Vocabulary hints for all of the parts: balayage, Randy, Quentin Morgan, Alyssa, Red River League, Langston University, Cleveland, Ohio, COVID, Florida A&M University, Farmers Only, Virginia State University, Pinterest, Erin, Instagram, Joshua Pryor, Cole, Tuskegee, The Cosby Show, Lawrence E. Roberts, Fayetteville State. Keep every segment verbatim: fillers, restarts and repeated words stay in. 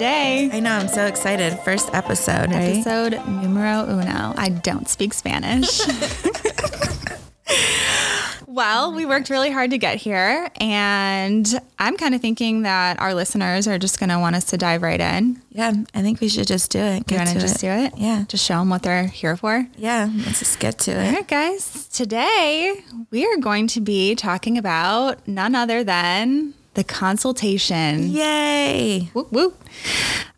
today. I know. I'm so excited. First episode, right? Episode numero uno. I don't speak Spanish. Well, we worked really hard to get here, and I'm kind of thinking that our listeners are just going to want us to dive right in. Yeah, I think we should just do it. Get you want to just do it? Yeah. Just show them what they're here for? Yeah, let's just get to it. All right, guys. Today, we are going to be talking about none other than the consultation. Yay. Whoop, whoop.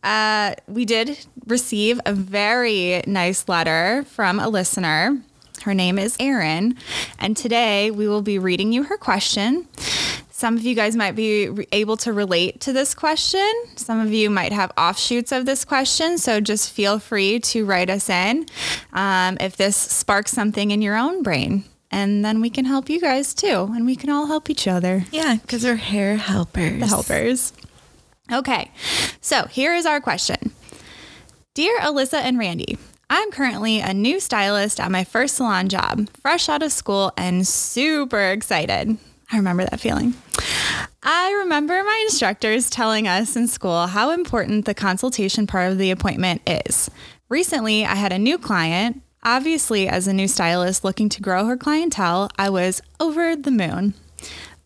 Uh, we did receive a very nice letter from a listener. Her name is Erin, and today we will be reading you her question. Some of you guys might be re- able to relate to this question. Some of you might have offshoots of this question, so just feel free to write us in um, if this sparks something in your own brain. And then we can help you guys too, and we can all help each other. Yeah, because we're hair helpers. The helpers. Okay, so here is our question. Dear Alyssa and Randy, I'm currently a new stylist at my first salon job, fresh out of school and super excited. I remember that feeling. I remember my instructors telling us in school how important the consultation part of the appointment is. Recently, I had a new client. Obviously, as a new stylist looking to grow her clientele, I was over the moon.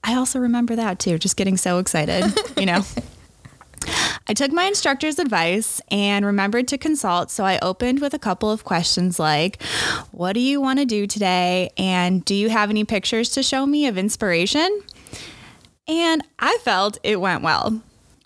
I also remember that too, just getting so excited, you know. I took my instructor's advice and remembered to consult, so I opened with a couple of questions like, what do you want to do today? And do you have any pictures to show me of inspiration? And I felt it went well.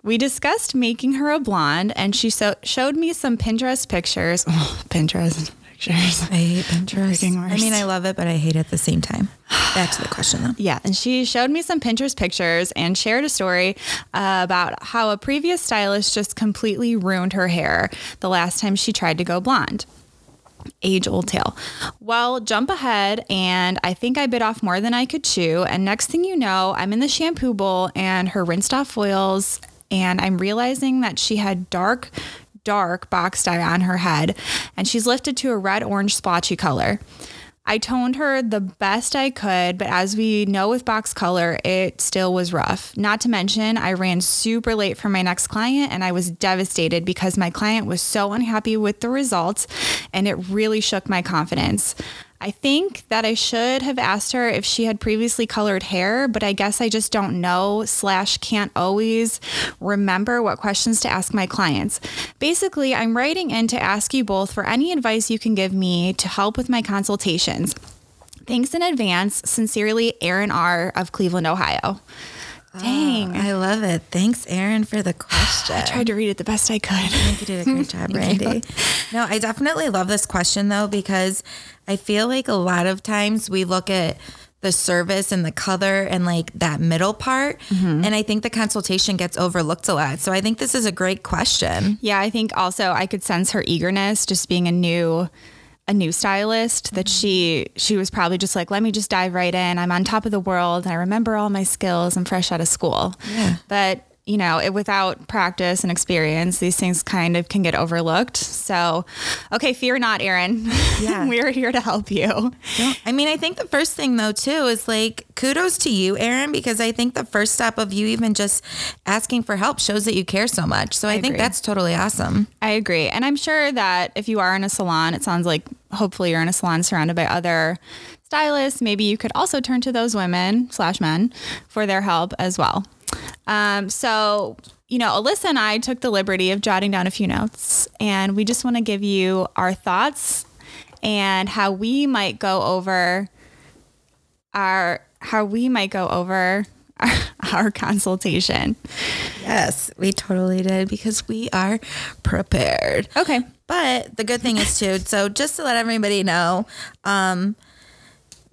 We discussed making her a blonde, and she so- showed me some Pinterest pictures. Oh, Pinterest pictures. I hate Pinterest. I mean, I love it, but I hate it at the same time. Back to the question, though. Yeah, and she showed me some Pinterest pictures and shared a story uh, about how a previous stylist just completely ruined her hair the last time she tried to go blonde. Age-old tale. Well, jump ahead, and I think I bit off more than I could chew, and next thing you know, I'm in the shampoo bowl and her rinsed-off foils, and I'm realizing that she had dark, dark box dye on her head, and she's lifted to a red-orange splotchy color. I toned her the best I could, but as we know with box color, it still was rough. Not to mention, I ran super late for my next client, and I was devastated because my client was so unhappy with the results, and it really shook my confidence. I think that I should have asked her if she had previously colored hair, but I guess I just don't know slash can't always remember what questions to ask my clients. Basically, I'm writing in to ask you both for any advice you can give me to help with my consultations. Thanks in advance. Sincerely, Erin R. of Cleveland, Ohio. Dang. Oh, I love it. Thanks, Erin, for the question. I tried to read it the best I could. I think you did a great job, Randy. No, I definitely love this question, though, because I feel like a lot of times we look at the service and the color and like that middle part. Mm-hmm. And I think the consultation gets overlooked a lot. So I think this is a great question. Yeah, I think also I could sense her eagerness just being a new a new stylist, that she she was probably just like, let me just dive right in. I'm on top of the world. I remember all my skills. I'm fresh out of school. Yeah. But, you know, it, without practice and experience, these things kind of can get overlooked. So, okay, fear not, Erin. Yeah. We're here to help you. Yeah. I mean, I think the first thing, though, too, is like, kudos to you, Erin, because I think the first step of you even just asking for help shows that you care so much. So I, I think that's totally awesome. I agree. And I'm sure that if you are in a salon, it sounds like hopefully you're in a salon surrounded by other stylists. Maybe you could also turn to those women slash men for their help as well. Um, so, you know, Alyssa and I took the liberty of jotting down a few notes, and we just want to give you our thoughts and how we might go over our, how we might go over our, our consultation. Yes, we totally did because we are prepared. Okay. But the good thing is too, so just to let everybody know, um,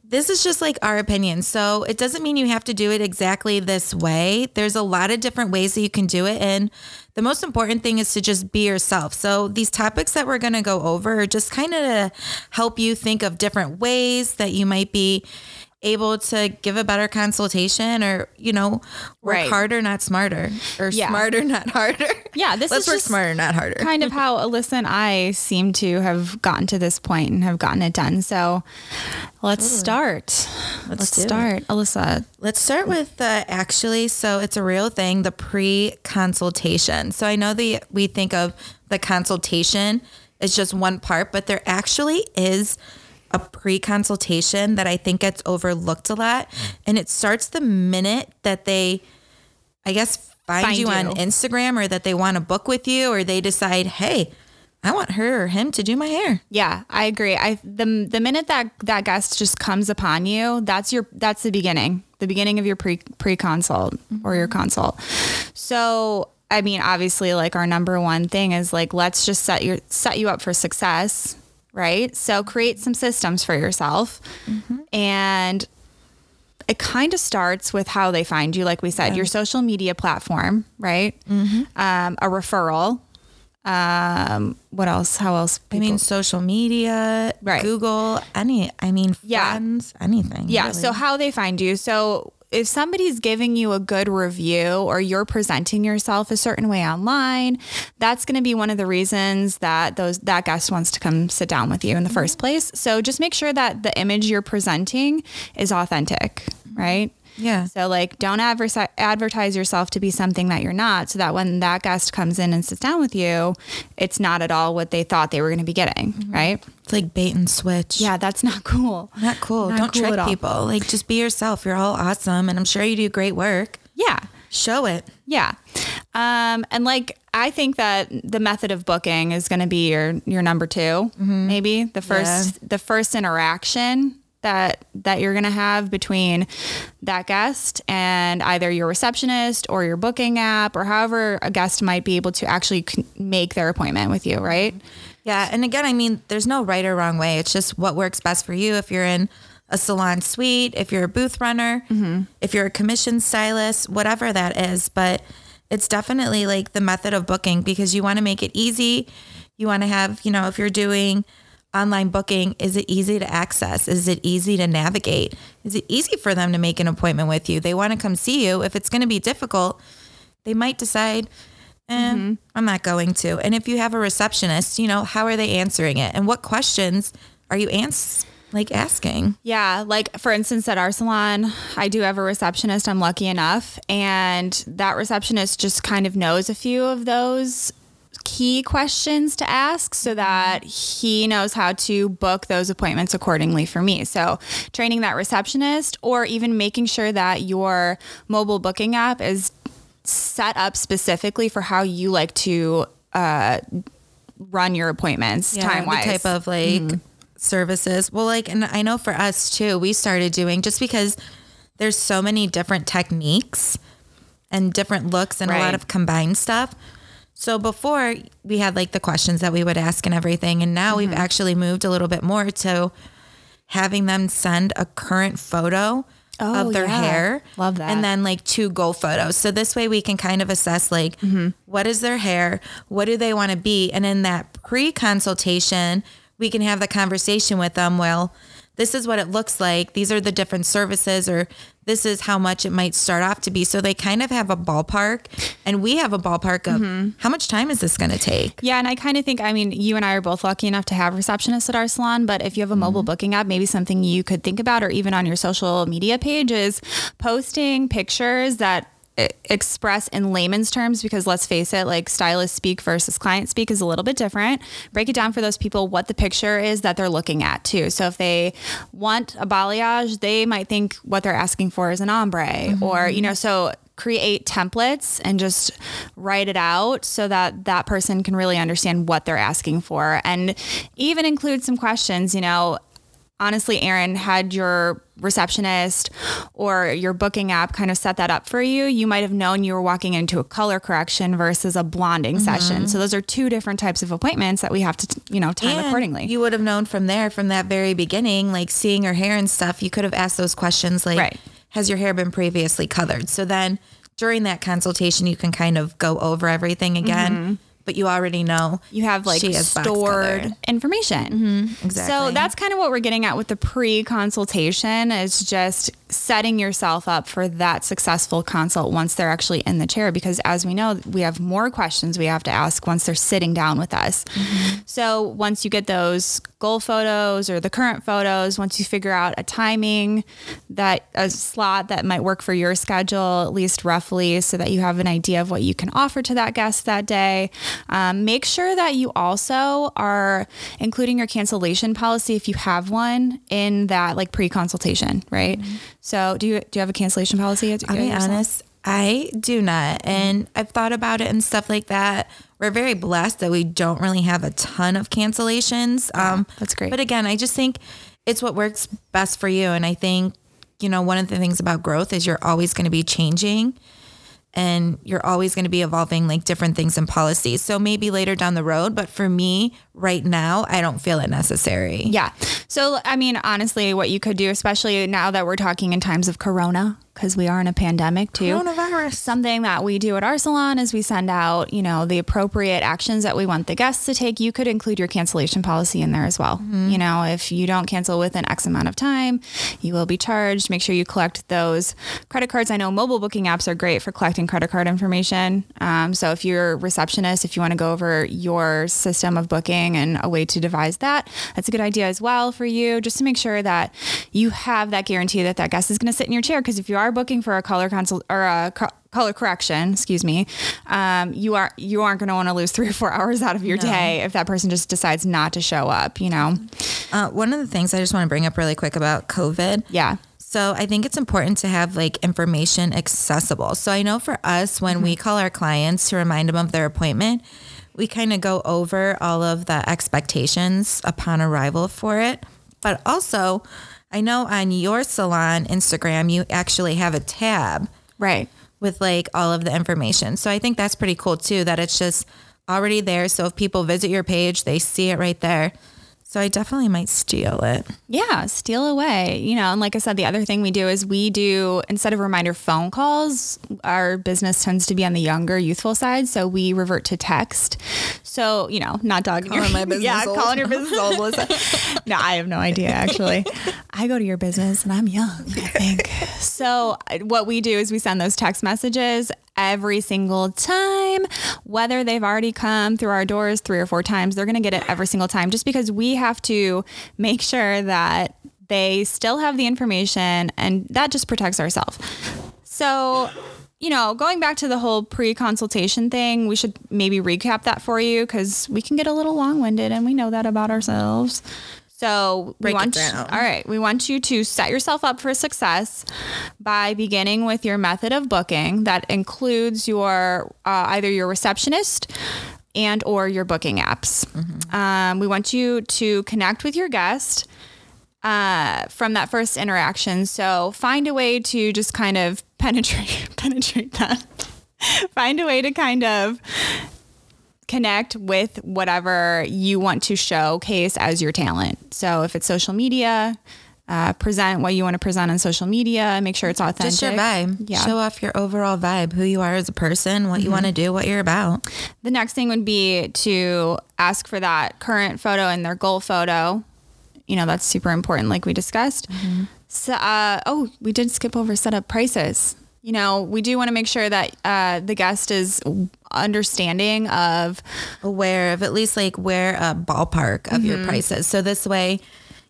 this is just like our opinion. So it doesn't mean you have to do it exactly this way. There's a lot of different ways that you can do it. And the most important thing is to just be yourself. So these topics that we're going to go over are just kind of to help you think of different ways that you might be able to give a better consultation, or, you know, work right. harder, not smarter, or yeah. smarter, not harder. Yeah, this Let's is work just smarter, not harder. Kind of how Alyssa and I seem to have gotten to this point and have gotten it done. So let's totally. start. let's, let's start. It. Alyssa. Let's start with the, actually, so it's a real thing, the pre-consultation. So I know the we think of the consultation as just one part, but there actually is a pre-consultation that I think gets overlooked a lot. And it starts the minute that they, I guess, find, find you, you on Instagram, or that they want to book with you, or they decide, hey, I want her or him to do my hair. Yeah, I agree. I the the minute that that guest just comes upon you, that's your that's the beginning, the beginning of your pre pre consult mm-hmm. or your consult. So, I mean, obviously, like, our number one thing is, like, let's just set your set you up for success, right? So create some systems for yourself, mm-hmm. and it kind of starts with how they find you, like we said, yeah. your social media platform, right? Mm-hmm. Um, a referral. Um, what else? How else? People? I mean, social media, right. Google, any, I mean, friends, yeah. anything. Yeah. Really. So how they find you. So if somebody's giving you a good review, or you're presenting yourself a certain way online, that's going to be one of the reasons that those, that guest wants to come sit down with you in the mm-hmm. first place. So just make sure that the image you're presenting is authentic, right? Yeah. So, like, don't advertise, advertise yourself to be something that you're not, so that when that guest comes in and sits down with you, it's not at all what they thought they were going to be getting, mm-hmm. right? It's like bait and switch. Yeah, that's not cool. Not cool. Not don't cool trick people. Like, just be yourself. You're all awesome, and I'm sure you do great work. Yeah. Show it. Yeah. Um, and, like, I think that the method of booking is going to be your, your number two, mm-hmm. maybe the first, yeah. the first interaction that that you're going to have between that guest and either your receptionist or your booking app, or however a guest might be able to actually make their appointment with you, right? Yeah. And again, I mean, there's no right or wrong way. It's just what works best for you. If you're in a salon suite, if you're a booth runner, mm-hmm. if you're a commission stylist, whatever that is. But it's definitely, like, the method of booking, because you want to make it easy. You want to have, you know, if you're doing online booking, is it easy to access? Is it easy to navigate? Is it easy for them to make an appointment with you? They want to come see you. If it's going to be difficult, they might decide, eh, mm-hmm. I'm not going to. And if you have a receptionist, you know, how are they answering it? And what questions are you ans- like asking? Yeah. Like, for instance, at our salon, I do have a receptionist. I'm lucky enough. And that receptionist just kind of knows a few of those key questions to ask, so that he knows how to book those appointments accordingly for me. So training that receptionist, or even making sure that your mobile booking app is set up specifically for how you like to uh, run your appointments, yeah, time-wise. The type of, like, mm-hmm. services. Well, like, and I know for us too, we started doing, just because there's so many different techniques and different looks and right. a lot of combined stuff. So before, we had, like, the questions that we would ask and everything. And now mm-hmm. we've actually moved a little bit more to having them send a current photo oh, of their yeah. hair. Love that. And then, like, two goal photos. So this way we can kind of assess, like, mm-hmm. what is their hair? What do they want to be? And in that pre-consultation, we can have the conversation with them. Well, this is what it looks like. These are the different services, or this is how much it might start off to be. So they kind of have a ballpark, and we have a ballpark of mm-hmm. how much time is this going to take? Yeah. And I kind of think, I mean, you and I are both lucky enough to have receptionists at our salon, but if you have a mm-hmm. mobile booking app, maybe something you could think about, or even on your social media page, is posting pictures that express in layman's terms, because let's face it, like, stylist speak versus client speak is a little bit different. Break it down for those people what the picture is that they're looking at too. So if they want a balayage, they might think what they're asking for is an ombre, mm-hmm. or, you know, so create templates and just write it out so that that person can really understand what they're asking for, and even include some questions, you know. Honestly, Erin, had your receptionist or your booking app kind of set that up for you, you might have known you were walking into a color correction versus a blonding mm-hmm. session. So those are two different types of appointments that we have to, you know, time and accordingly. You would have known from there, from that very beginning, like, seeing her hair and stuff, you could have asked those questions, like, right. has your hair been previously colored? So then during that consultation, you can kind of go over everything again. Mm-hmm. But you already know you have, like, stored information. Mm-hmm, exactly. So that's kind of what we're getting at with the pre-consultation, is just setting yourself up for that successful consult once they're actually in the chair, because as we know, we have more questions we have to ask once they're sitting down with us. Mm-hmm. So once you get those goal photos or the current photos, once you figure out a timing, that a slot that might work for your schedule, at least roughly, so that you have an idea of what you can offer to that guest that day. Um, make sure that you also are including your cancellation policy, if you have one, in that like pre-consultation, right? Mm-hmm. So do you, do you have a cancellation policy? I'll be honest, I do not. And I've thought about it and stuff like that. We're very blessed that we don't really have a ton of cancellations. Yeah, um, that's great. But again, I just think it's what works best for you. And I think, you know, one of the things about growth is you're always going to be changing and you're always going to be evolving like different things and policies. So maybe later down the road, but for me right now, I don't feel it necessary. Yeah. So, I mean, honestly, what you could do, especially now that we're talking in times of Corona, because we are in a pandemic too. Coronavirus. Something that we do at our salon is we send out, you know, the appropriate actions that we want the guests to take. You could include your cancellation policy in there as well. Mm-hmm. You know, if you don't cancel within X amount of time, you will be charged. Make sure you collect those credit cards. I know mobile booking apps are great for collecting credit card information. Um, so if you're a receptionist, if you want to go over your system of booking and a way to devise that, that's a good idea as well for you, just to make sure that you have that guarantee that that guest is going to sit in your chair. Because if you are booking for a color consult or a co- color correction, excuse me, um, you are, you aren't going to want to lose three or four hours out of your no. day if that person just decides not to show up, you know? Uh, one of the things I just want to bring up really quick about COVID. Yeah. So I think it's important to have like information accessible. So I know for us, when mm-hmm. we call our clients to remind them of their appointment, we kind of go over all of the expectations upon arrival for it. But also, I know on your salon Instagram, you actually have a tab, right, with like all of the information. So I think that's pretty cool too, that it's just already there. So if people visit your page, they see it right there. So I definitely might steal it. Yeah, steal away. You know, and like I said, the other thing we do is we do, instead of reminder phone calls, our business tends to be on the younger, youthful side. So we revert to text. So, you know, not dogging calling your, my business yeah, old. calling your business old, Alyssa. No, I have no idea, actually. I go to your business and I'm young, I think. So what we do is we send those text messages every single time, whether they've already come through our doors three or four times, they're going to get it every single time, just because we have to make sure that they still have the information, and that just protects ourselves. So, you know, going back to the whole pre-consultation thing, we should maybe recap that for you, because we can get a little long-winded and we know that about ourselves. So we want you, all right, we want you to set yourself up for success by beginning with your method of booking that includes your uh, either your receptionist and or your booking apps. Mm-hmm. Um, we want you to connect with your guest uh, from that first interaction. So find a way to just kind of penetrate penetrate that. Find a way to kind of connect with whatever you want to showcase as your talent. So if it's social media, uh, present what you want to present on social media, make sure it's authentic. Just your vibe. Yeah. Show off your overall vibe, who you are as a person, what mm-hmm. you want to do, what you're about. The next thing would be to ask for that current photo and their goal photo. You know, that's super important, like we discussed. Mm-hmm. So, uh, oh, we did skip over setup prices. You know, we do want to make sure that uh, the guest is understanding of, aware of at least like where a ballpark of mm-hmm. your prices. So this way,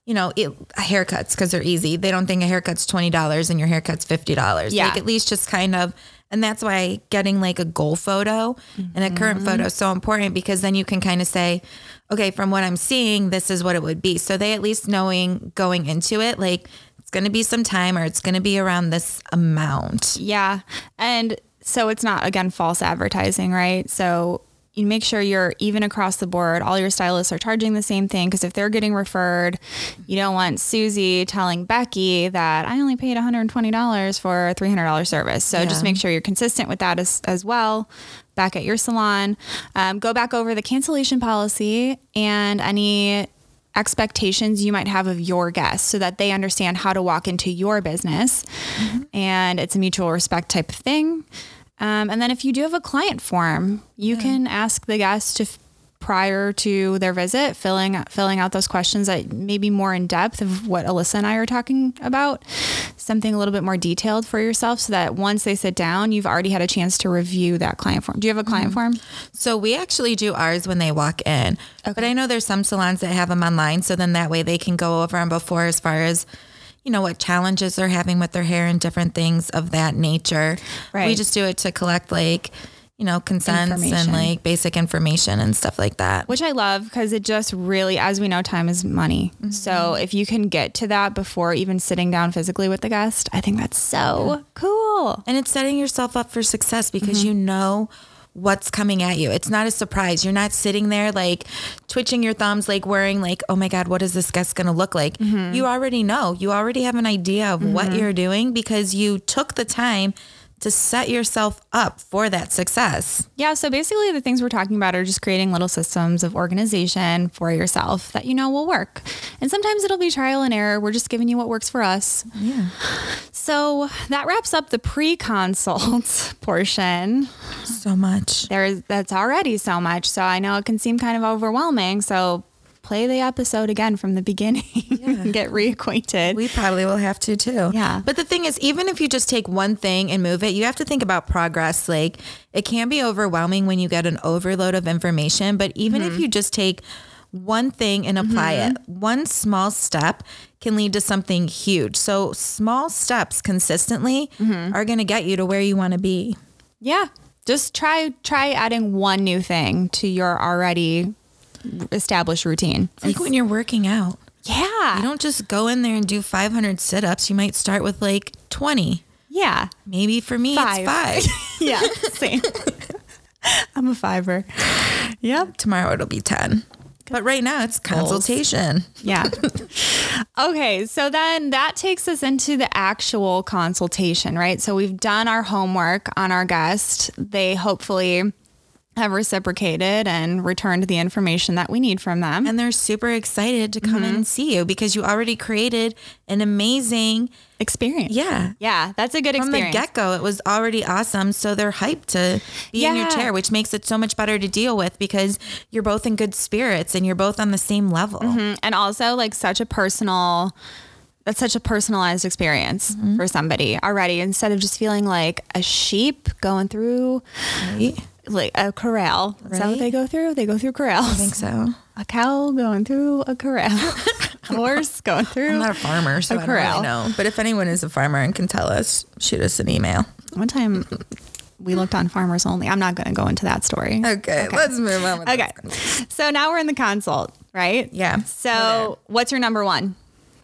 you know, it, haircuts, because they're easy. They don't think a haircut's twenty dollars and your haircut's fifty dollars. Yeah. Like at least just kind of, and that's why getting like a goal photo mm-hmm. and a current photo is so important, because then you can kind of say, okay, from what I'm seeing, this is what it would be. So they at least knowing going into it, like, it's going to be some time, or it's going to be around this amount. Yeah. And so it's not, again, false advertising, right? So you make sure you're even across the board. All your stylists are charging the same thing, because if they're getting referred, you don't want Susie telling Becky that I only paid one hundred twenty dollars for a three hundred dollars service. So yeah. just make sure you're consistent with that as, as well. Back at your salon, um, go back over the cancellation policy and any expectations you might have of your guests, so that they understand how to walk into your business mm-hmm. and it's a mutual respect type of thing. Um, and then if you do have a client form, you yeah. can ask the guest to f- prior to their visit, filling filling out those questions that maybe more in depth of what Alyssa and I are talking about, something a little bit more detailed for yourself so that once they sit down, you've already had a chance to review that client form. Do you have a client mm-hmm. form? So we actually do ours when they walk in, okay. But I know there's some salons that have them online. So then that way they can go over them before as far as, you know, what challenges they're having with their hair and different things of that nature. Right. We just do it to collect like, you know, consents and like basic information and stuff like that. Which I love because it just really, as we know, time is money. Mm-hmm. So if you can get to that before even sitting down physically with the guest, I think that's so yeah. cool. And it's setting yourself up for success because mm-hmm. you know what's coming at you. It's not a surprise. You're not sitting there like twitching your thumbs, like worrying like, oh my God, what is this guest going to look like? Mm-hmm. You already know. You already have an idea of mm-hmm. what you're doing because you took the time to set yourself up for that success. Yeah. So basically the things we're talking about are just creating little systems of organization for yourself that, you know, will work. And sometimes it'll be trial and error. We're just giving you what works for us. Yeah. So that wraps up the pre-consult portion. So much. There is, that's already so much. So I know it can seem kind of overwhelming. So play the episode again from the beginning yeah. and get reacquainted. We probably will have to too. Yeah. But the thing is, even if you just take one thing and move it, you have to think about progress. Like it can be overwhelming when you get an overload of information, but even mm-hmm. if you just take one thing and apply mm-hmm. it, one small step can lead to something huge. So small steps consistently mm-hmm. are going to get you to where you want to be. Yeah. Just try, try adding one new thing to your already established routine. It's like when you're working out. Yeah. You don't just go in there and do five hundred sit-ups. You might start with like twenty. Yeah. Maybe for me, five. It's five. Yeah. Same. I'm a fiver. Yep. Tomorrow it'll be ten. But right now it's consultation. Yeah. Okay. So then that takes us into the actual consultation, right? So we've done our homework on our guest. They hopefully have reciprocated and returned the information that we need from them. And they're super excited to come mm-hmm. in and see you because you already created an amazing experience. Yeah. Yeah. That's a good From experience. From the get-go, it was already awesome. So they're hyped to be yeah. in your chair, which makes it so much better to deal with because you're both in good spirits and you're both on the same level. Mm-hmm. And also like such a personal, that's such a personalized experience mm-hmm. for somebody already, instead of just feeling like a sheep going through right. like a corral. Right? Is that what they go through? They go through corrals. I think so. A cow going through a corral. Horse going through. I'm not a farmer, so a I corral. Don't really know. But if anyone is a farmer and can tell us, shoot us an email. One time we looked on Farmers Only. I'm not going to go into that story. Okay, okay. Let's move on. With okay. So now we're in the consult, right? Yeah. So okay. What's your number one?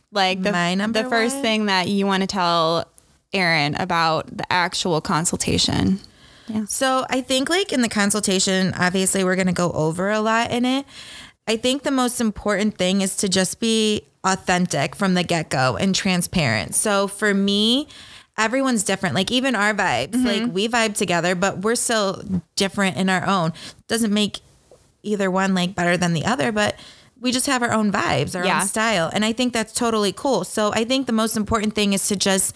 Like the, My number the first one? Thing that you want to tell Erin about the actual consultation. Yeah. So I think like in the consultation, obviously we're going to go over a lot in it. I think the most important thing is to just be authentic from the get-go and transparent. So for me, everyone's different. Like even our vibes, mm-hmm. like we vibe together, but we're still different in our own. Doesn't make either one like better than the other, but we just have our own vibes, our yeah. own style. And I think that's totally cool. So I think the most important thing is to just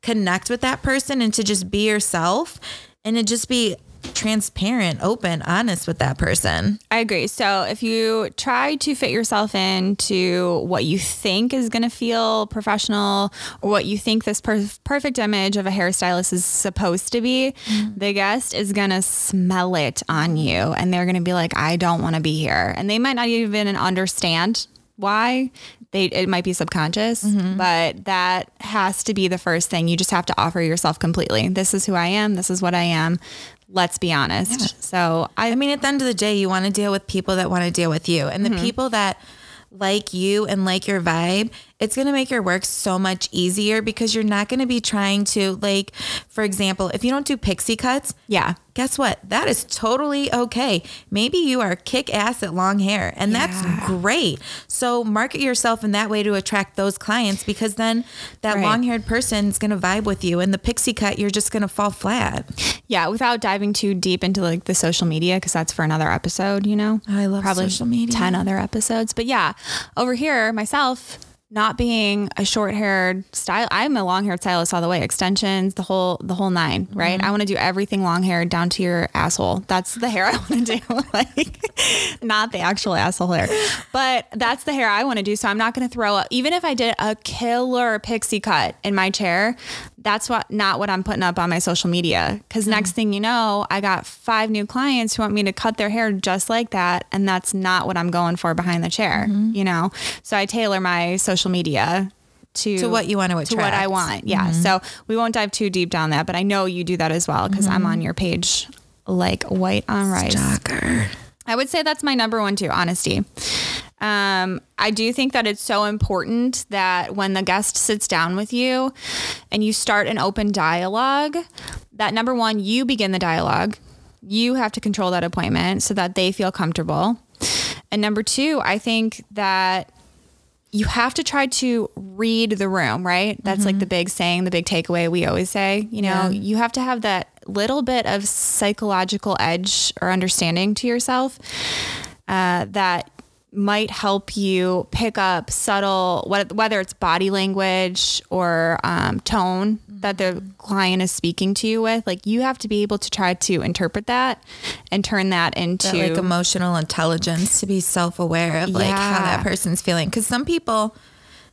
connect with that person and to just be yourself. And it just be transparent, open, honest with that person. I agree. So if you try to fit yourself into what you think is going to feel professional or what you think this per- perfect image of a hairstylist is supposed to be, mm-hmm. the guest is going to smell it on you and they're going to be like, I don't want to be here. And they might not even understand why. They, it might be subconscious, mm-hmm. but that has to be the first thing. You just have to offer yourself completely. This is who I am. This is what I am. Let's be honest. Yeah. So I, I mean, at the end of the day, you want to deal with people that want to deal with you and mm-hmm. the people that like you and like your vibe. It's going to make your work so much easier because you're not going to be trying to like, for example, if you don't do pixie cuts, yeah, guess what? That is totally okay. Maybe you are kick ass at long hair and yeah. that's great. So market yourself in that way to attract those clients because then that right. long haired person is going to vibe with you and the pixie cut, you're just going to fall flat. Yeah. Without diving too deep into like the social media, cause that's for another episode, you know, I love probably social media, ten other episodes, but yeah, over here myself, not being a short haired style. I'm a long haired stylist all the way, extensions, the whole, the whole nine, right? Mm-hmm. I want to do everything long haired down to your asshole. That's the hair I want to do. Like, not the actual asshole hair, but that's the hair I want to do. So I'm not going to throw up, even if I did a killer pixie cut in my chair, that's what, not what I'm putting up on my social media. Cause mm-hmm. next thing you know, I got five new clients who want me to cut their hair just like that. And that's not what I'm going for behind the chair, mm-hmm. you know? So I tailor my social social media to, to what you want to attract. To what I want. Yeah. Mm-hmm. So we won't dive too deep down that, but I know you do that as well. Cause mm-hmm. I'm on your page like white on rice. Stalker. I would say that's my number one too, honesty. Um, I do think that it's so important that when the guest sits down with you and you start an open dialogue, that number one, you begin the dialogue. You have to control that appointment so that they feel comfortable. And number two, I think that you have to try to read the room, right? That's mm-hmm. like the big saying, the big takeaway we always say, you know, yeah. you have to have that little bit of psychological edge or understanding to yourself uh, that might help you pick up subtle, whether it's body language or um, tone mm-hmm. that the client is speaking to you with. Like, you have to be able to try to interpret that and turn that into that, like, emotional intelligence, to be self-aware of yeah. like how that person's feeling. Because some people,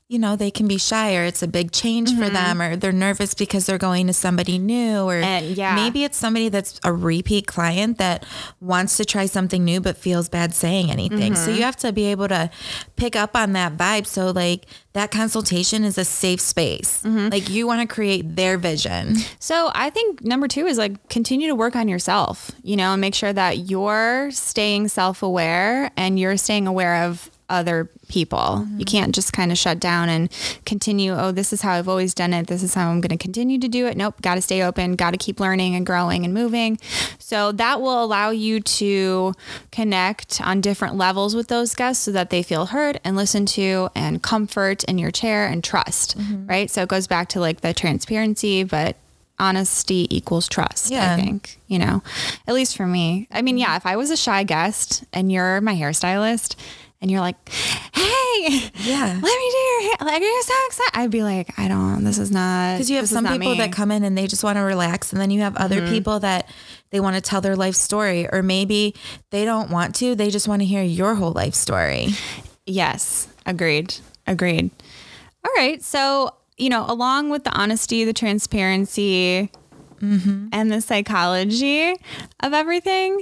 you know, they can be shy, or it's a big change mm-hmm. for them, or they're nervous because they're going to somebody new, or and, yeah. maybe it's somebody that's a repeat client that wants to try something new but feels bad saying anything. Mm-hmm. So you have to be able to pick up on that vibe. So like, that consultation is a safe space. Mm-hmm. Like, you want to create their vision. So I think number two is like, continue to work on yourself, you know, and make sure that you're staying self-aware and you're staying aware of other people. Mm-hmm. You can't just kind of shut down and continue. Oh, this is how I've always done it. This is how I'm going to continue to do it. Nope. Got to stay open. Got to keep learning and growing and moving. So that will allow you to connect on different levels with those guests so that they feel heard and listened to and comfort in your chair and trust. Mm-hmm. Right. So it goes back to like the transparency, but honesty equals trust. Yeah. I think, you know, at least for me. I mean, yeah, if I was a shy guest and you're my hairstylist, and you're like, hey, yeah, let me do your hair. Like, are you so excited? I'd be like, I don't, this is not. Because you have some people me. that come in and they just want to relax. And then you have other mm-hmm. people that they want to tell their life story. Or maybe they don't want to. They just want to hear your whole life story. Yes. Agreed. Agreed. All right. So, you know, along with the honesty, the transparency, mm-hmm. and the psychology of everything,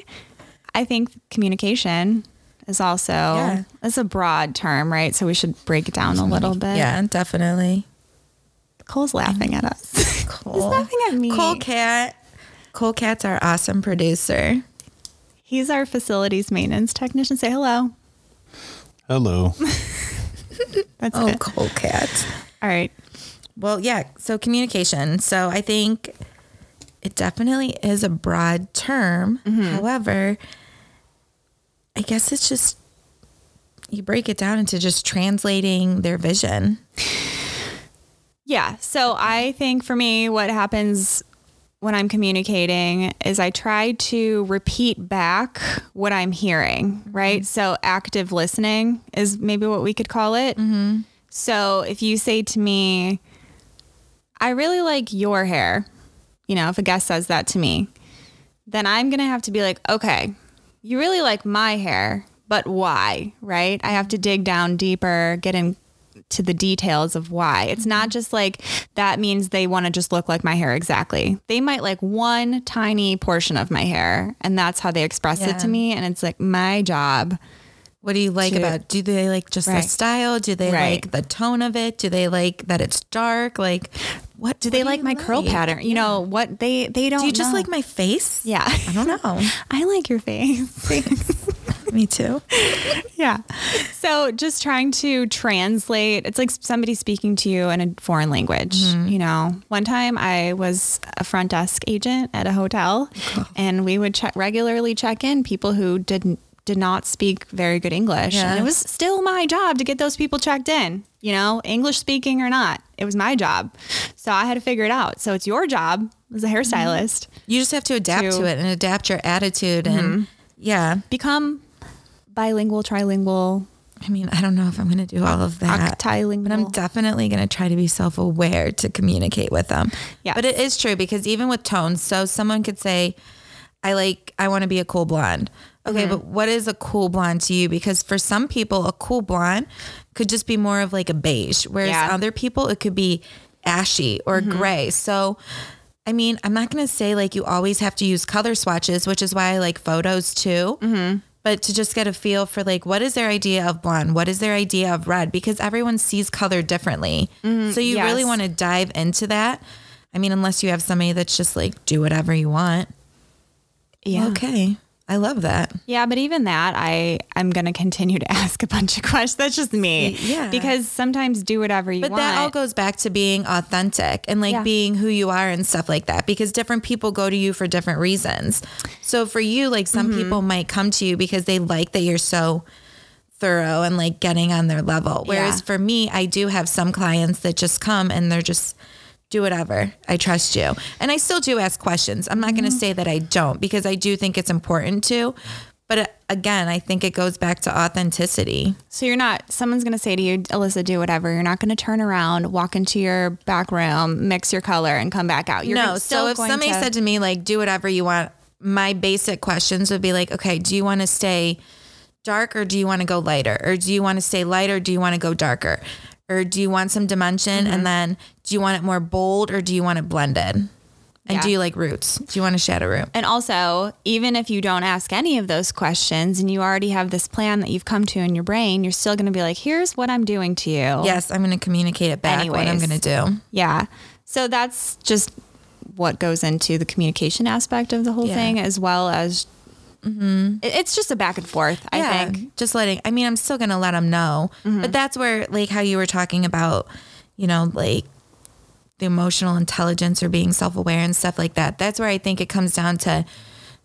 I think communication is also, yeah. it's a broad term, right? So we should break it down a little bit. Yeah, definitely. Cole's laughing at us. Cole. He's laughing at me. Cole Cat. Cole Cat's our awesome producer. He's our facilities maintenance technician. Say hello. Hello. That's oh, it. Cole Cat. All right. Well, yeah. So communication. So I think it definitely is a broad term. Mm-hmm. However, I guess it's just, you break it down into just translating their vision. Yeah. So I think for me, what happens when I'm communicating is I try to repeat back what I'm hearing, right? Mm-hmm. So active listening is maybe what we could call it. Mm-hmm. So if you say to me, I really like your hair, you know, if a guest says that to me, then I'm going to have to be like, okay, you really like my hair, but why, right? I have to dig down deeper, get into the details of why. It's not just like, that means they want to just look like my hair exactly. They might like one tiny portion of my hair, and that's how they express yeah. it to me. And it's like, my job. What do you like to, about, do they like just right. the style? Do they right. like the tone of it? Do they like that it's dark? Like, what do what they do like my like? curl pattern? You yeah. know what they, they don't Do you know. just like my face? Yeah. I don't know. I like your face. Me too. Yeah. So just trying to translate. It's like somebody speaking to you in a foreign language. Mm-hmm. You know, one time I was a front desk agent at a hotel cool. and we would check regularly check in people who didn't, did not speak very good English. Yes. And it was still my job to get those people checked in, you know, English speaking or not. It was my job. So I had to figure it out. So it's your job as a hairstylist. Mm-hmm. You just have to adapt to, to it and adapt your attitude mm-hmm. and yeah. become bilingual, trilingual, I mean, I don't know if I'm going to do all of that, Octilingual. But I'm definitely going to try to be self-aware to communicate with them. Yeah. But it is true because even with tones, so someone could say, I like, I want to be a cool blonde. Okay. Mm-hmm. But what is a cool blonde to you? Because for some people, a cool blonde could just be more of like a beige, whereas yeah. other people, it could be ashy or mm-hmm. gray. So I mean, I'm not going to say like you always have to use color swatches, which is why I like photos too. Mm-hmm. But to just get a feel for like, what is their idea of blonde? What is their idea of red? Because everyone sees color differently. Mm-hmm. So you yes. really want to dive into that. I mean, unless you have somebody that's just like, do whatever you want. Yeah. Okay. I love that. Yeah. But even that, I, I'm going to continue to ask a bunch of questions. That's just me. Yeah. Because sometimes do whatever you but want. But that all goes back to being authentic and like yeah. being who you are and stuff like that, because different people go to you for different reasons. So for you, like some mm-hmm. people might come to you because they like that you're so thorough and like getting on their level. Whereas yeah. for me, I do have some clients that just come and they're just do whatever. I trust you. And I still do ask questions. I'm not going to say that I don't, because I do think it's important to, but again, I think it goes back to authenticity. So you're not, someone's going to say to you, Alyssa, do whatever. You're not going to turn around, walk into your back room, mix your color and come back out. You're no. So if somebody to- said to me, like, do whatever you want, my basic questions would be like, okay, do you want to stay dark or do you want to go lighter? Or do you want to stay lighter? Or do you want to go darker? Or do you want some dimension? Mm-hmm. And then do you want it more bold or do you want it blended? And yeah. do you like roots? Do you want a shadow root? And also, even if you don't ask any of those questions and you already have this plan that you've come to in your brain, you're still going to be like, here's what I'm doing to you. Yes. I'm going to communicate it back. Anyways, what I'm going to do. Yeah. So that's just what goes into the communication aspect of the whole yeah. thing, as well as mm-hmm. it's just a back and forth. I yeah, think just letting, I mean, I'm still going to let them know, mm-hmm. but that's where like how you were talking about, you know, like the emotional intelligence or being self-aware and stuff like that. That's where I think it comes down to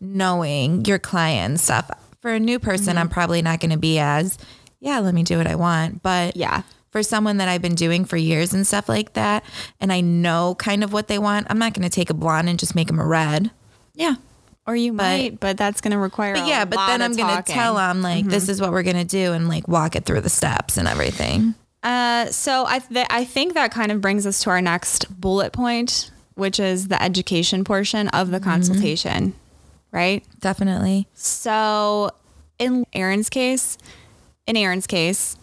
knowing your client and stuff. For a new person, mm-hmm. I'm probably not going to be as, yeah, let me do what I want. But yeah, for someone that I've been doing for years and stuff like that, and I know kind of what they want, I'm not going to take a blonde and just make them a red. Yeah. Or you but, might, but that's going to require but yeah, a lot of talking. But then I'm going to tell them, like, mm-hmm. this is what we're going to do and, like, walk it through the steps and everything. Uh, so I th- I think that kind of brings us to our next bullet point, which is the education portion of the consultation, mm-hmm. right? Definitely. So in Erin's case, in Erin's case,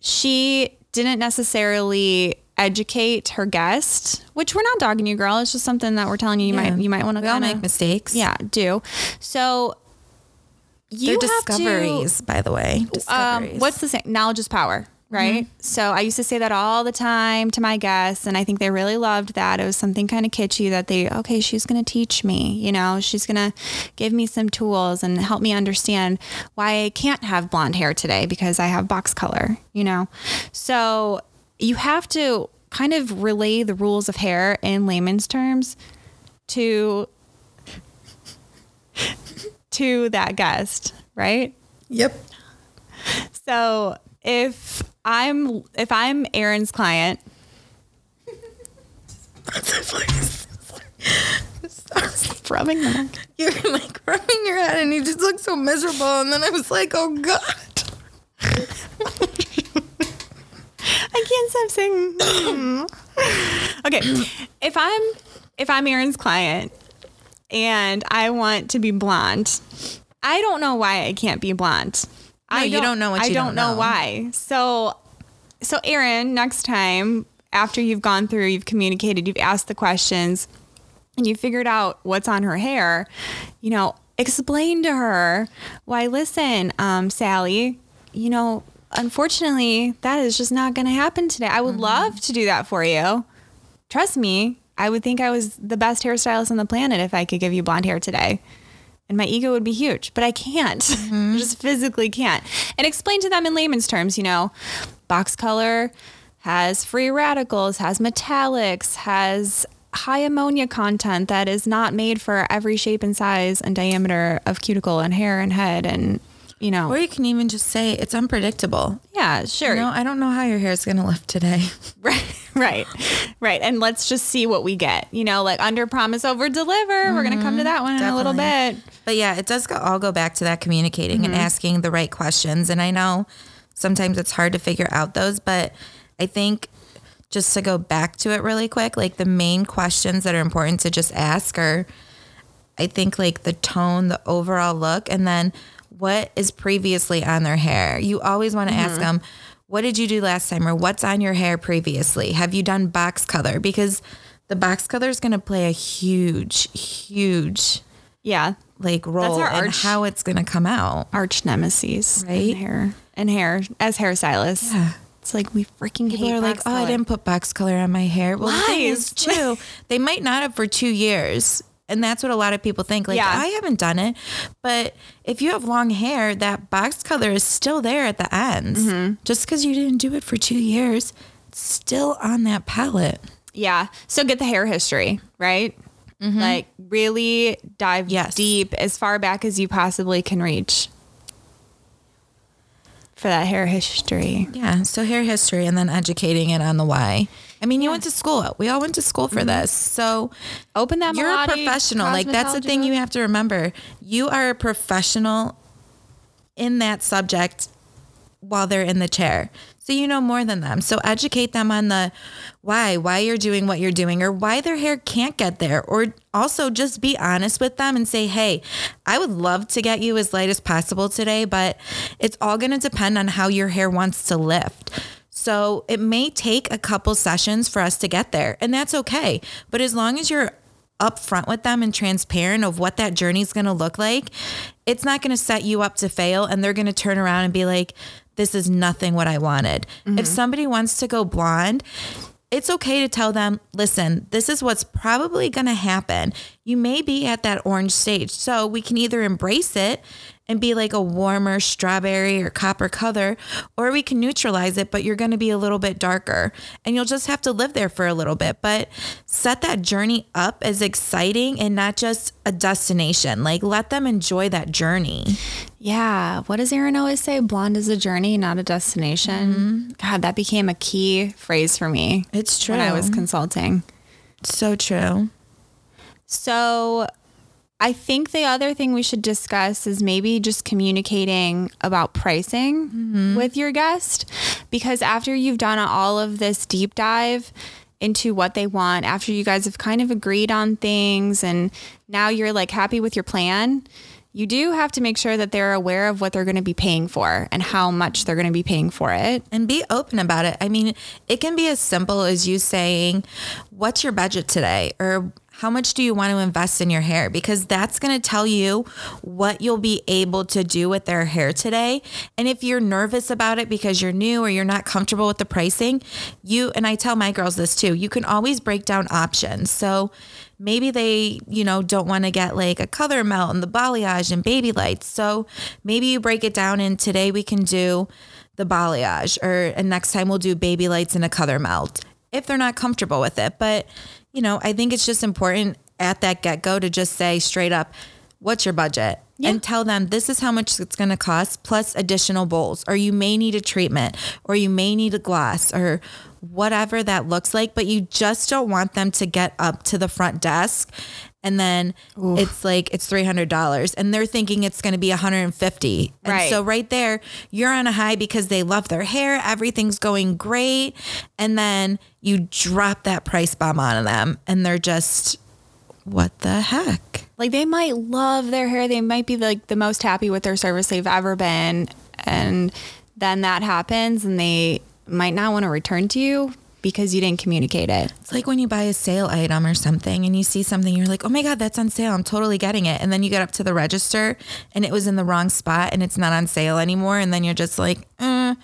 she didn't necessarily educate her guest, which we're not dogging you, girl. It's just something that we're telling you. You yeah. might, you might want to go make mistakes. Yeah, do. So you They're have discoveries, to, by the way, discoveries. Um, what's the same? Knowledge is power, right? Mm-hmm. So I used to say that all the time to my guests. And I think they really loved that. It was something kind of kitschy that they, okay, she's going to teach me, you know, she's going to give me some tools and help me understand why I can't have blonde hair today because I have box color, you know? So you have to kind of relay the rules of hair in layman's terms to to that guest, right? Yep. So if I'm if I'm Erin's client, just rubbing my head. You're like rubbing your head, and you just look so miserable. And then I was like, oh God. I can't stop saying. Mm. Okay, if I'm if I'm Erin's client and I want to be blonde, I don't know why I can't be blonde. No, I don't, you don't know what you I don't, don't know. know why. So, so Erin, next time after you've gone through, you've communicated, you've asked the questions, and you figured out what's on her hair, you know, explain to her why. Listen, um, Sally, you know. Unfortunately, that is just not going to happen today. I would mm-hmm. love to do that for you. Trust me, I would think I was the best hairstylist on the planet if I could give you blonde hair today. And my ego would be huge, but I can't. Mm-hmm. I just physically can't. And explain to them in layman's terms, you know, box color has free radicals, has metallics, has high ammonia content that is not made for every shape and size and diameter of cuticle and hair and head and you know, or you can even just say it's unpredictable. Yeah, sure. You know, I don't know how your hair is going to look today. Right, right, right. And let's just see what we get, you know, like under promise, over deliver. Mm-hmm. We're going to come to that one Definitely. in a little bit. But yeah, it does go, all go back to that communicating mm-hmm. and asking the right questions. And I know sometimes it's hard to figure out those. But I think just to go back to it really quick, like the main questions that are important to just ask are, I think, like the tone, the overall look, and then what is previously on their hair. You always want to mm-hmm. ask them, what did you do last time? Or what's on your hair previously? Have you done box color? Because the box color is going to play a huge, huge yeah, like role in arch, how it's going to come out. Arch nemesis, right? And hair, and hair as hairstylists. Yeah. It's like we freaking People hate are box like, color. Oh, I didn't put box color on my hair. Well, lies. The thing is, too, they might not have for two years. And that's what a lot of people think. Like, yeah. I haven't done it. But if you have long hair, that box color is still there at the ends. Mm-hmm. Just because you didn't do it for two years, it's still on that palette. Yeah. So get the hair history, right? Mm-hmm. Like, really dive yes. deep as far back as you possibly can reach for that hair history. Yeah. So hair history and then educating it on the why. I mean, you yeah. went to school. We all went to school for this. So open that. You're a professional. Like, that's the thing you have to remember. You are a professional in that subject while they're in the chair. So you know more than them. So educate them on the why, why you're doing what you're doing, or why their hair can't get there. Or also just be honest with them and say, hey, I would love to get you as light as possible today, but it's all going to depend on how your hair wants to lift. So it may take a couple sessions for us to get there, and that's okay. But as long as you're upfront with them and transparent of what that journey is going to look like, it's not going to set you up to fail. And they're going to turn around and be like, this is nothing what I wanted. Mm-hmm. If somebody wants to go blonde, it's okay to tell them, listen, this is what's probably going to happen. You may be at that orange stage. So we can either embrace it and be like a warmer strawberry or copper color, or we can neutralize it, but you're going to be a little bit darker and you'll just have to live there for a little bit. But set that journey up as exciting and not just a destination. Like, let them enjoy that journey. Yeah. What does Erin always say? Blonde is a journey, not a destination. Mm-hmm. God, that became a key phrase for me. It's true. When I was consulting. So true. So I think the other thing we should discuss is maybe just communicating about pricing mm-hmm. with your guest, because after you've done all of this deep dive into what they want, after you guys have kind of agreed on things and now you're like happy with your plan, you do have to make sure that they're aware of what they're going to be paying for and how much they're going to be paying for it. And be open about it. I mean, it can be as simple as you saying, what's your budget today? Or how much do you want to invest in your hair? Because that's going to tell you what you'll be able to do with their hair today. And if you're nervous about it because you're new or you're not comfortable with the pricing, you, and I tell my girls this too, you can always break down options. So maybe they, you know, don't want to get like a color melt and the balayage and baby lights. So maybe you break it down and today we can do the balayage, or and next time we'll do baby lights and a color melt if they're not comfortable with it. But you know, I think it's just important at that get-go to just say straight up, what's your budget? Yeah. And tell them this is how much it's going to cost plus additional bowls, or you may need a treatment, or you may need a gloss, or whatever that looks like. But you just don't want them to get up to the front desk and then Oof. It's like it's three hundred dollars and they're thinking it's going to be one hundred fifty dollars. And right. so right there, you're on a high because they love their hair. Everything's going great. And then you drop that price bomb on them and they're just, what the heck? Like, they might love their hair. They might be like the most happy with their service they've ever been. And then that happens and they might not want to return to you because you didn't communicate it. It's like when you buy a sale item or something and you see something, you're like, oh my God, that's on sale. I'm totally getting it. And then you get up to the register and it was in the wrong spot and it's not on sale anymore. And then you're just like, eh,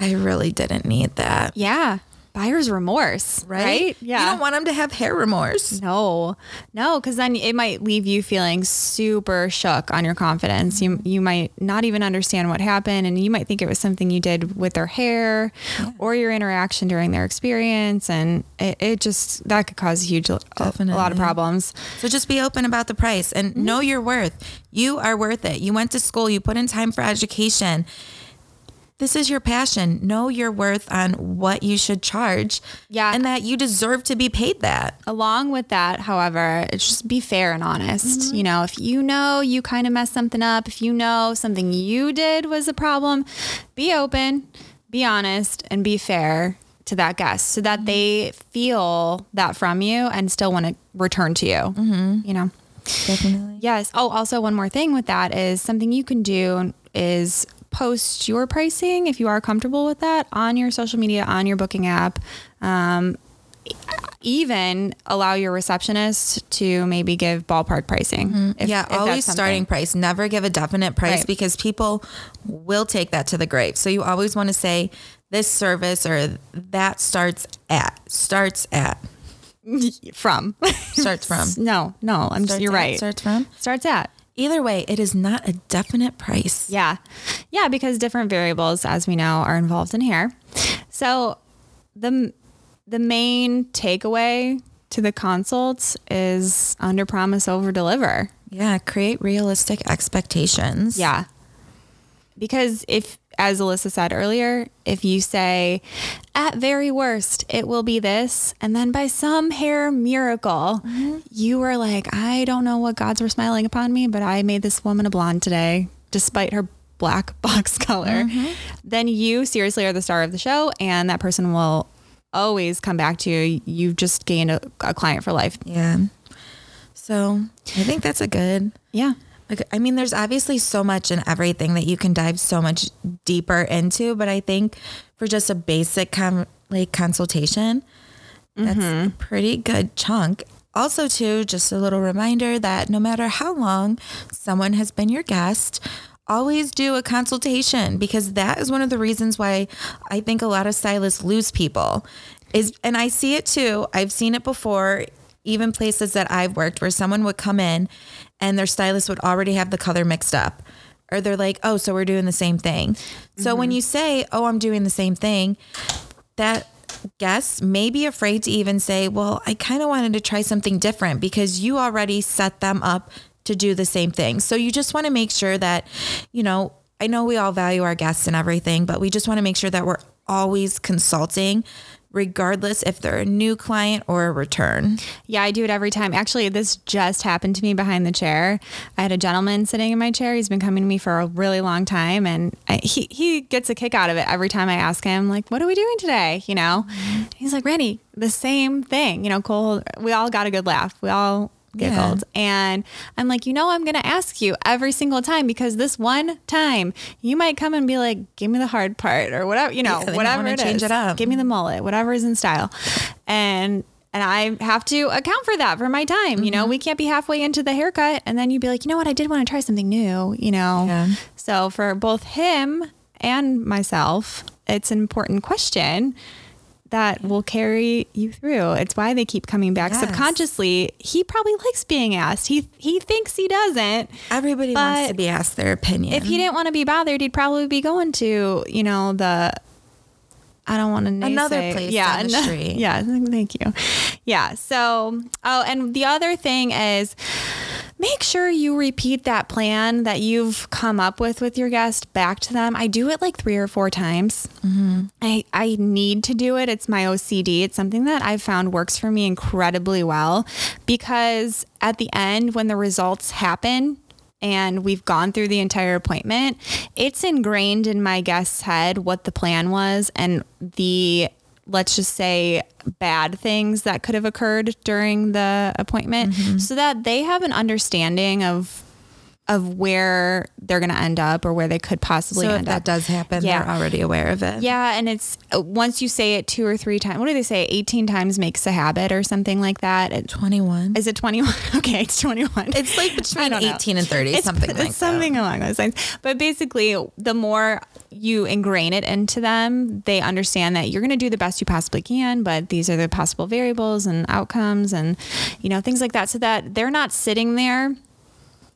I really didn't need that. Yeah. Buyer's remorse, right? right? Yeah. You don't want them to have hair remorse. No, no. Cause then it might leave you feeling super shook on your confidence. You, you might not even understand what happened, and you might think it was something you did with their hair yeah. or your interaction during their experience. And it, it just, that could cause a huge, a, a lot of problems. So just be open about the price and mm-hmm. know your worth. You are worth it. You went to school, you put in time for education. this is your passion. Know your worth on what you should charge. Yeah. And that you deserve to be paid that. Along with that, however, it's just be fair and honest. Mm-hmm. You know, if you know you kind of messed something up, if you know something you did was a problem, be open, be honest, and be fair to that guest so that they feel that from you and still want to return to you, mm-hmm. you know? Definitely. Yes. Oh, also one more thing with that is something you can do is post your pricing, if you are comfortable with that, on your social media, on your booking app. Um, even allow your receptionist to maybe give ballpark pricing. Mm-hmm. If, yeah. If always starting price, never give a definite price right. because people will take that to the grave. So you always want to say this service or that starts at, starts at. From. Starts from. No, no, I'm just, you're at, right. Starts from? Starts at. Either way, it is not a definite price. Yeah. Yeah, because different variables, as we know, are involved in hair. So the the main takeaway to the consults is under promise, over deliver. Yeah, create realistic expectations. Yeah. Because if, as Alyssa said earlier, if you say, at very worst, it will be this, and then by some hair miracle, mm-hmm. you were like, I don't know what gods were smiling upon me, but I made this woman a blonde today, despite her black box color, mm-hmm. then you seriously are the star of the show, and that person will always come back to you. You've just gained a, a client for life. Yeah. So I think that's a good... Yeah. I mean, there's obviously so much in everything that you can dive so much deeper into, but I think for just a basic com- like consultation, that's mm-hmm. a pretty good chunk. Also, too, just a little reminder that no matter how long someone has been your guest, always do a consultation, because that is one of the reasons why I think a lot of stylists lose people. Is, and I see it too. I've seen it before, even places that I've worked where someone would come in and their stylist would already have the color mixed up, or they're like, oh, so we're doing the same thing. Mm-hmm. So when you say, oh, I'm doing the same thing, that guest may be afraid to even say, well, I kind of wanted to try something different, because you already set them up to do the same thing. So you just want to make sure that, you know, I know we all value our guests and everything, but we just want to make sure that we're always consulting, regardless if they're a new client or a return. Yeah, I do it every time. Actually, this just happened to me behind the chair. I had a gentleman sitting in my chair. He's been coming to me for a really long time, and I, he, he gets a kick out of it every time I ask him, like, what are we doing today? You know, he's like, Randy, the same thing. You know, Cole, we all got a good laugh. We all giggled. Yeah. And I'm like, you know, I'm going to ask you every single time, because this one time you might come and be like, give me the hard part or whatever, you know, yeah, whatever it change is, it up. Give me the mullet, whatever is in style. And, and I have to account for that for my time. Mm-hmm. You know, we can't be halfway into the haircut and then you'd be like, you know what? I did want to try something new, you know? Yeah. So for both him and myself, it's an important question that will carry you through. It's why they keep coming back. Yes. Subconsciously, he probably likes being asked. He he thinks he doesn't. Everybody wants to be asked their opinion. If he didn't want to be bothered, he'd probably be going to, you know, the, I don't want to name another say, place yeah, down the an- street. Yeah, thank you. Yeah, so, oh, and the other thing is, make sure you repeat that plan that you've come up with with your guest back to them. I do it like three or four times. Mm-hmm. I, I need to do it. It's my O C D. It's something that I've found works for me incredibly well, because at the end, when the results happen and we've gone through the entire appointment, it's ingrained in my guest's head what the plan was and the, let's just say, bad things that could have occurred during the appointment, mm-hmm. so that they have an understanding of of where they're going to end up or where they could possibly so end if that up. Does happen. Yeah. They're already aware of it. Yeah. And it's once you say it two or three times, what do they say? eighteen times makes a habit or something like that. It, twenty-one. Is it twenty-one? Okay. It's twenty-one. It's like between eighteen know. and thirty, it's, something it's like something that. Something along those lines. But basically the more you ingrain it into them, they understand that you're going to do the best you possibly can, but these are the possible variables and outcomes and, you know, things like that. So that they're not sitting there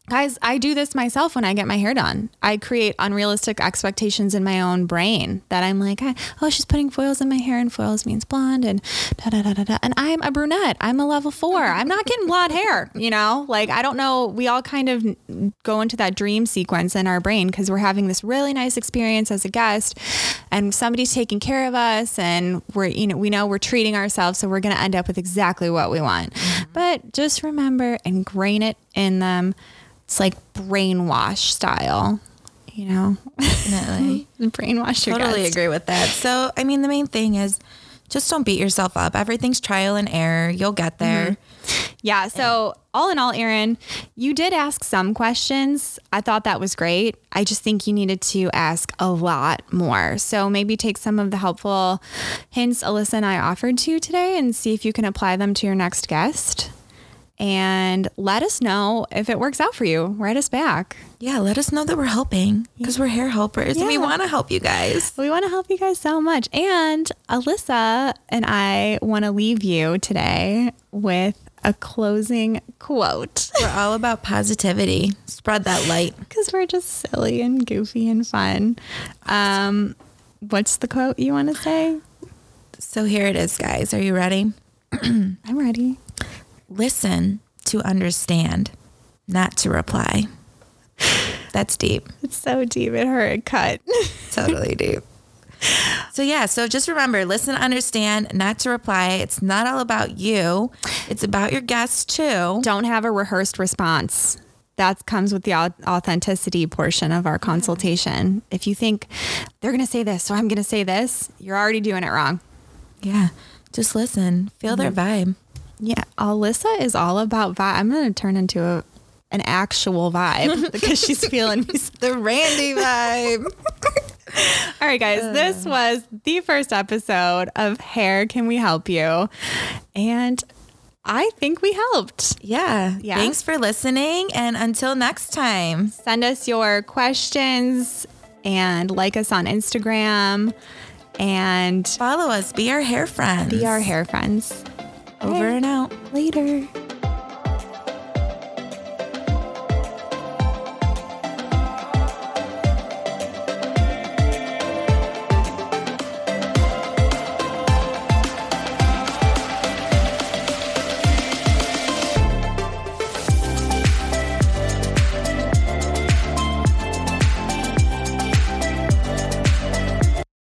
Guys, I do this myself when I get my hair done. I create unrealistic expectations in my own brain that I'm like, oh, she's putting foils in my hair, and foils means blonde, and da da da da da. And I'm a brunette. I'm a level four. I'm not getting blonde hair, you know? Like, I don't know. We all kind of go into that dream sequence in our brain because we're having this really nice experience as a guest, and somebody's taking care of us, and we're, you know, we know we're treating ourselves, so we're going to end up with exactly what we want. Mm-hmm. But just remember, ingrain it in them. It's like brainwash style, you know, definitely brainwash your totally guest. Agree with that. So, I mean, the main thing is just don't beat yourself up. Everything's trial and error. You'll get there. Mm-hmm. Yeah. So yeah. All in all, Erin, you did ask some questions. I thought that was great. I just think you needed to ask a lot more. So maybe take some of the helpful hints Alyssa and I offered to you today and see if you can apply them to your next guest. And let us know if it works out for you. Write us back. Yeah, let us know that we're helping because we're hair helpers. Yeah. And we want to help you guys. We want to help you guys so much. And Alyssa and I want to leave you today with a closing quote. We're all about positivity. Spread that light. Because we're just silly and goofy and fun. Um, what's the quote you want to say? So here it is, guys. Are you ready? I'm ready. Listen to understand, not to reply. That's deep. It's so deep. It hurt. It cut. Totally deep. So yeah, so just remember, listen to understand, not to reply. It's not all about you. It's about your guests too. Don't have a rehearsed response. That comes with the authenticity portion of our consultation. If you think they're going to say this, so I'm going to say this, you're already doing it wrong. Yeah. Just listen. Feel mm-hmm. their vibe. Yeah, Alyssa is all about vibe. I'm going to turn into a, an actual vibe because she's feeling me. The Randy vibe. All right, guys, uh. this was the first episode of Hair Can We Help You? And I think we helped. Yeah. yeah. Thanks for listening. And until next time, send us your questions and like us on Instagram and follow us. Be our hair friends. Be our hair friends. Over and out. Later.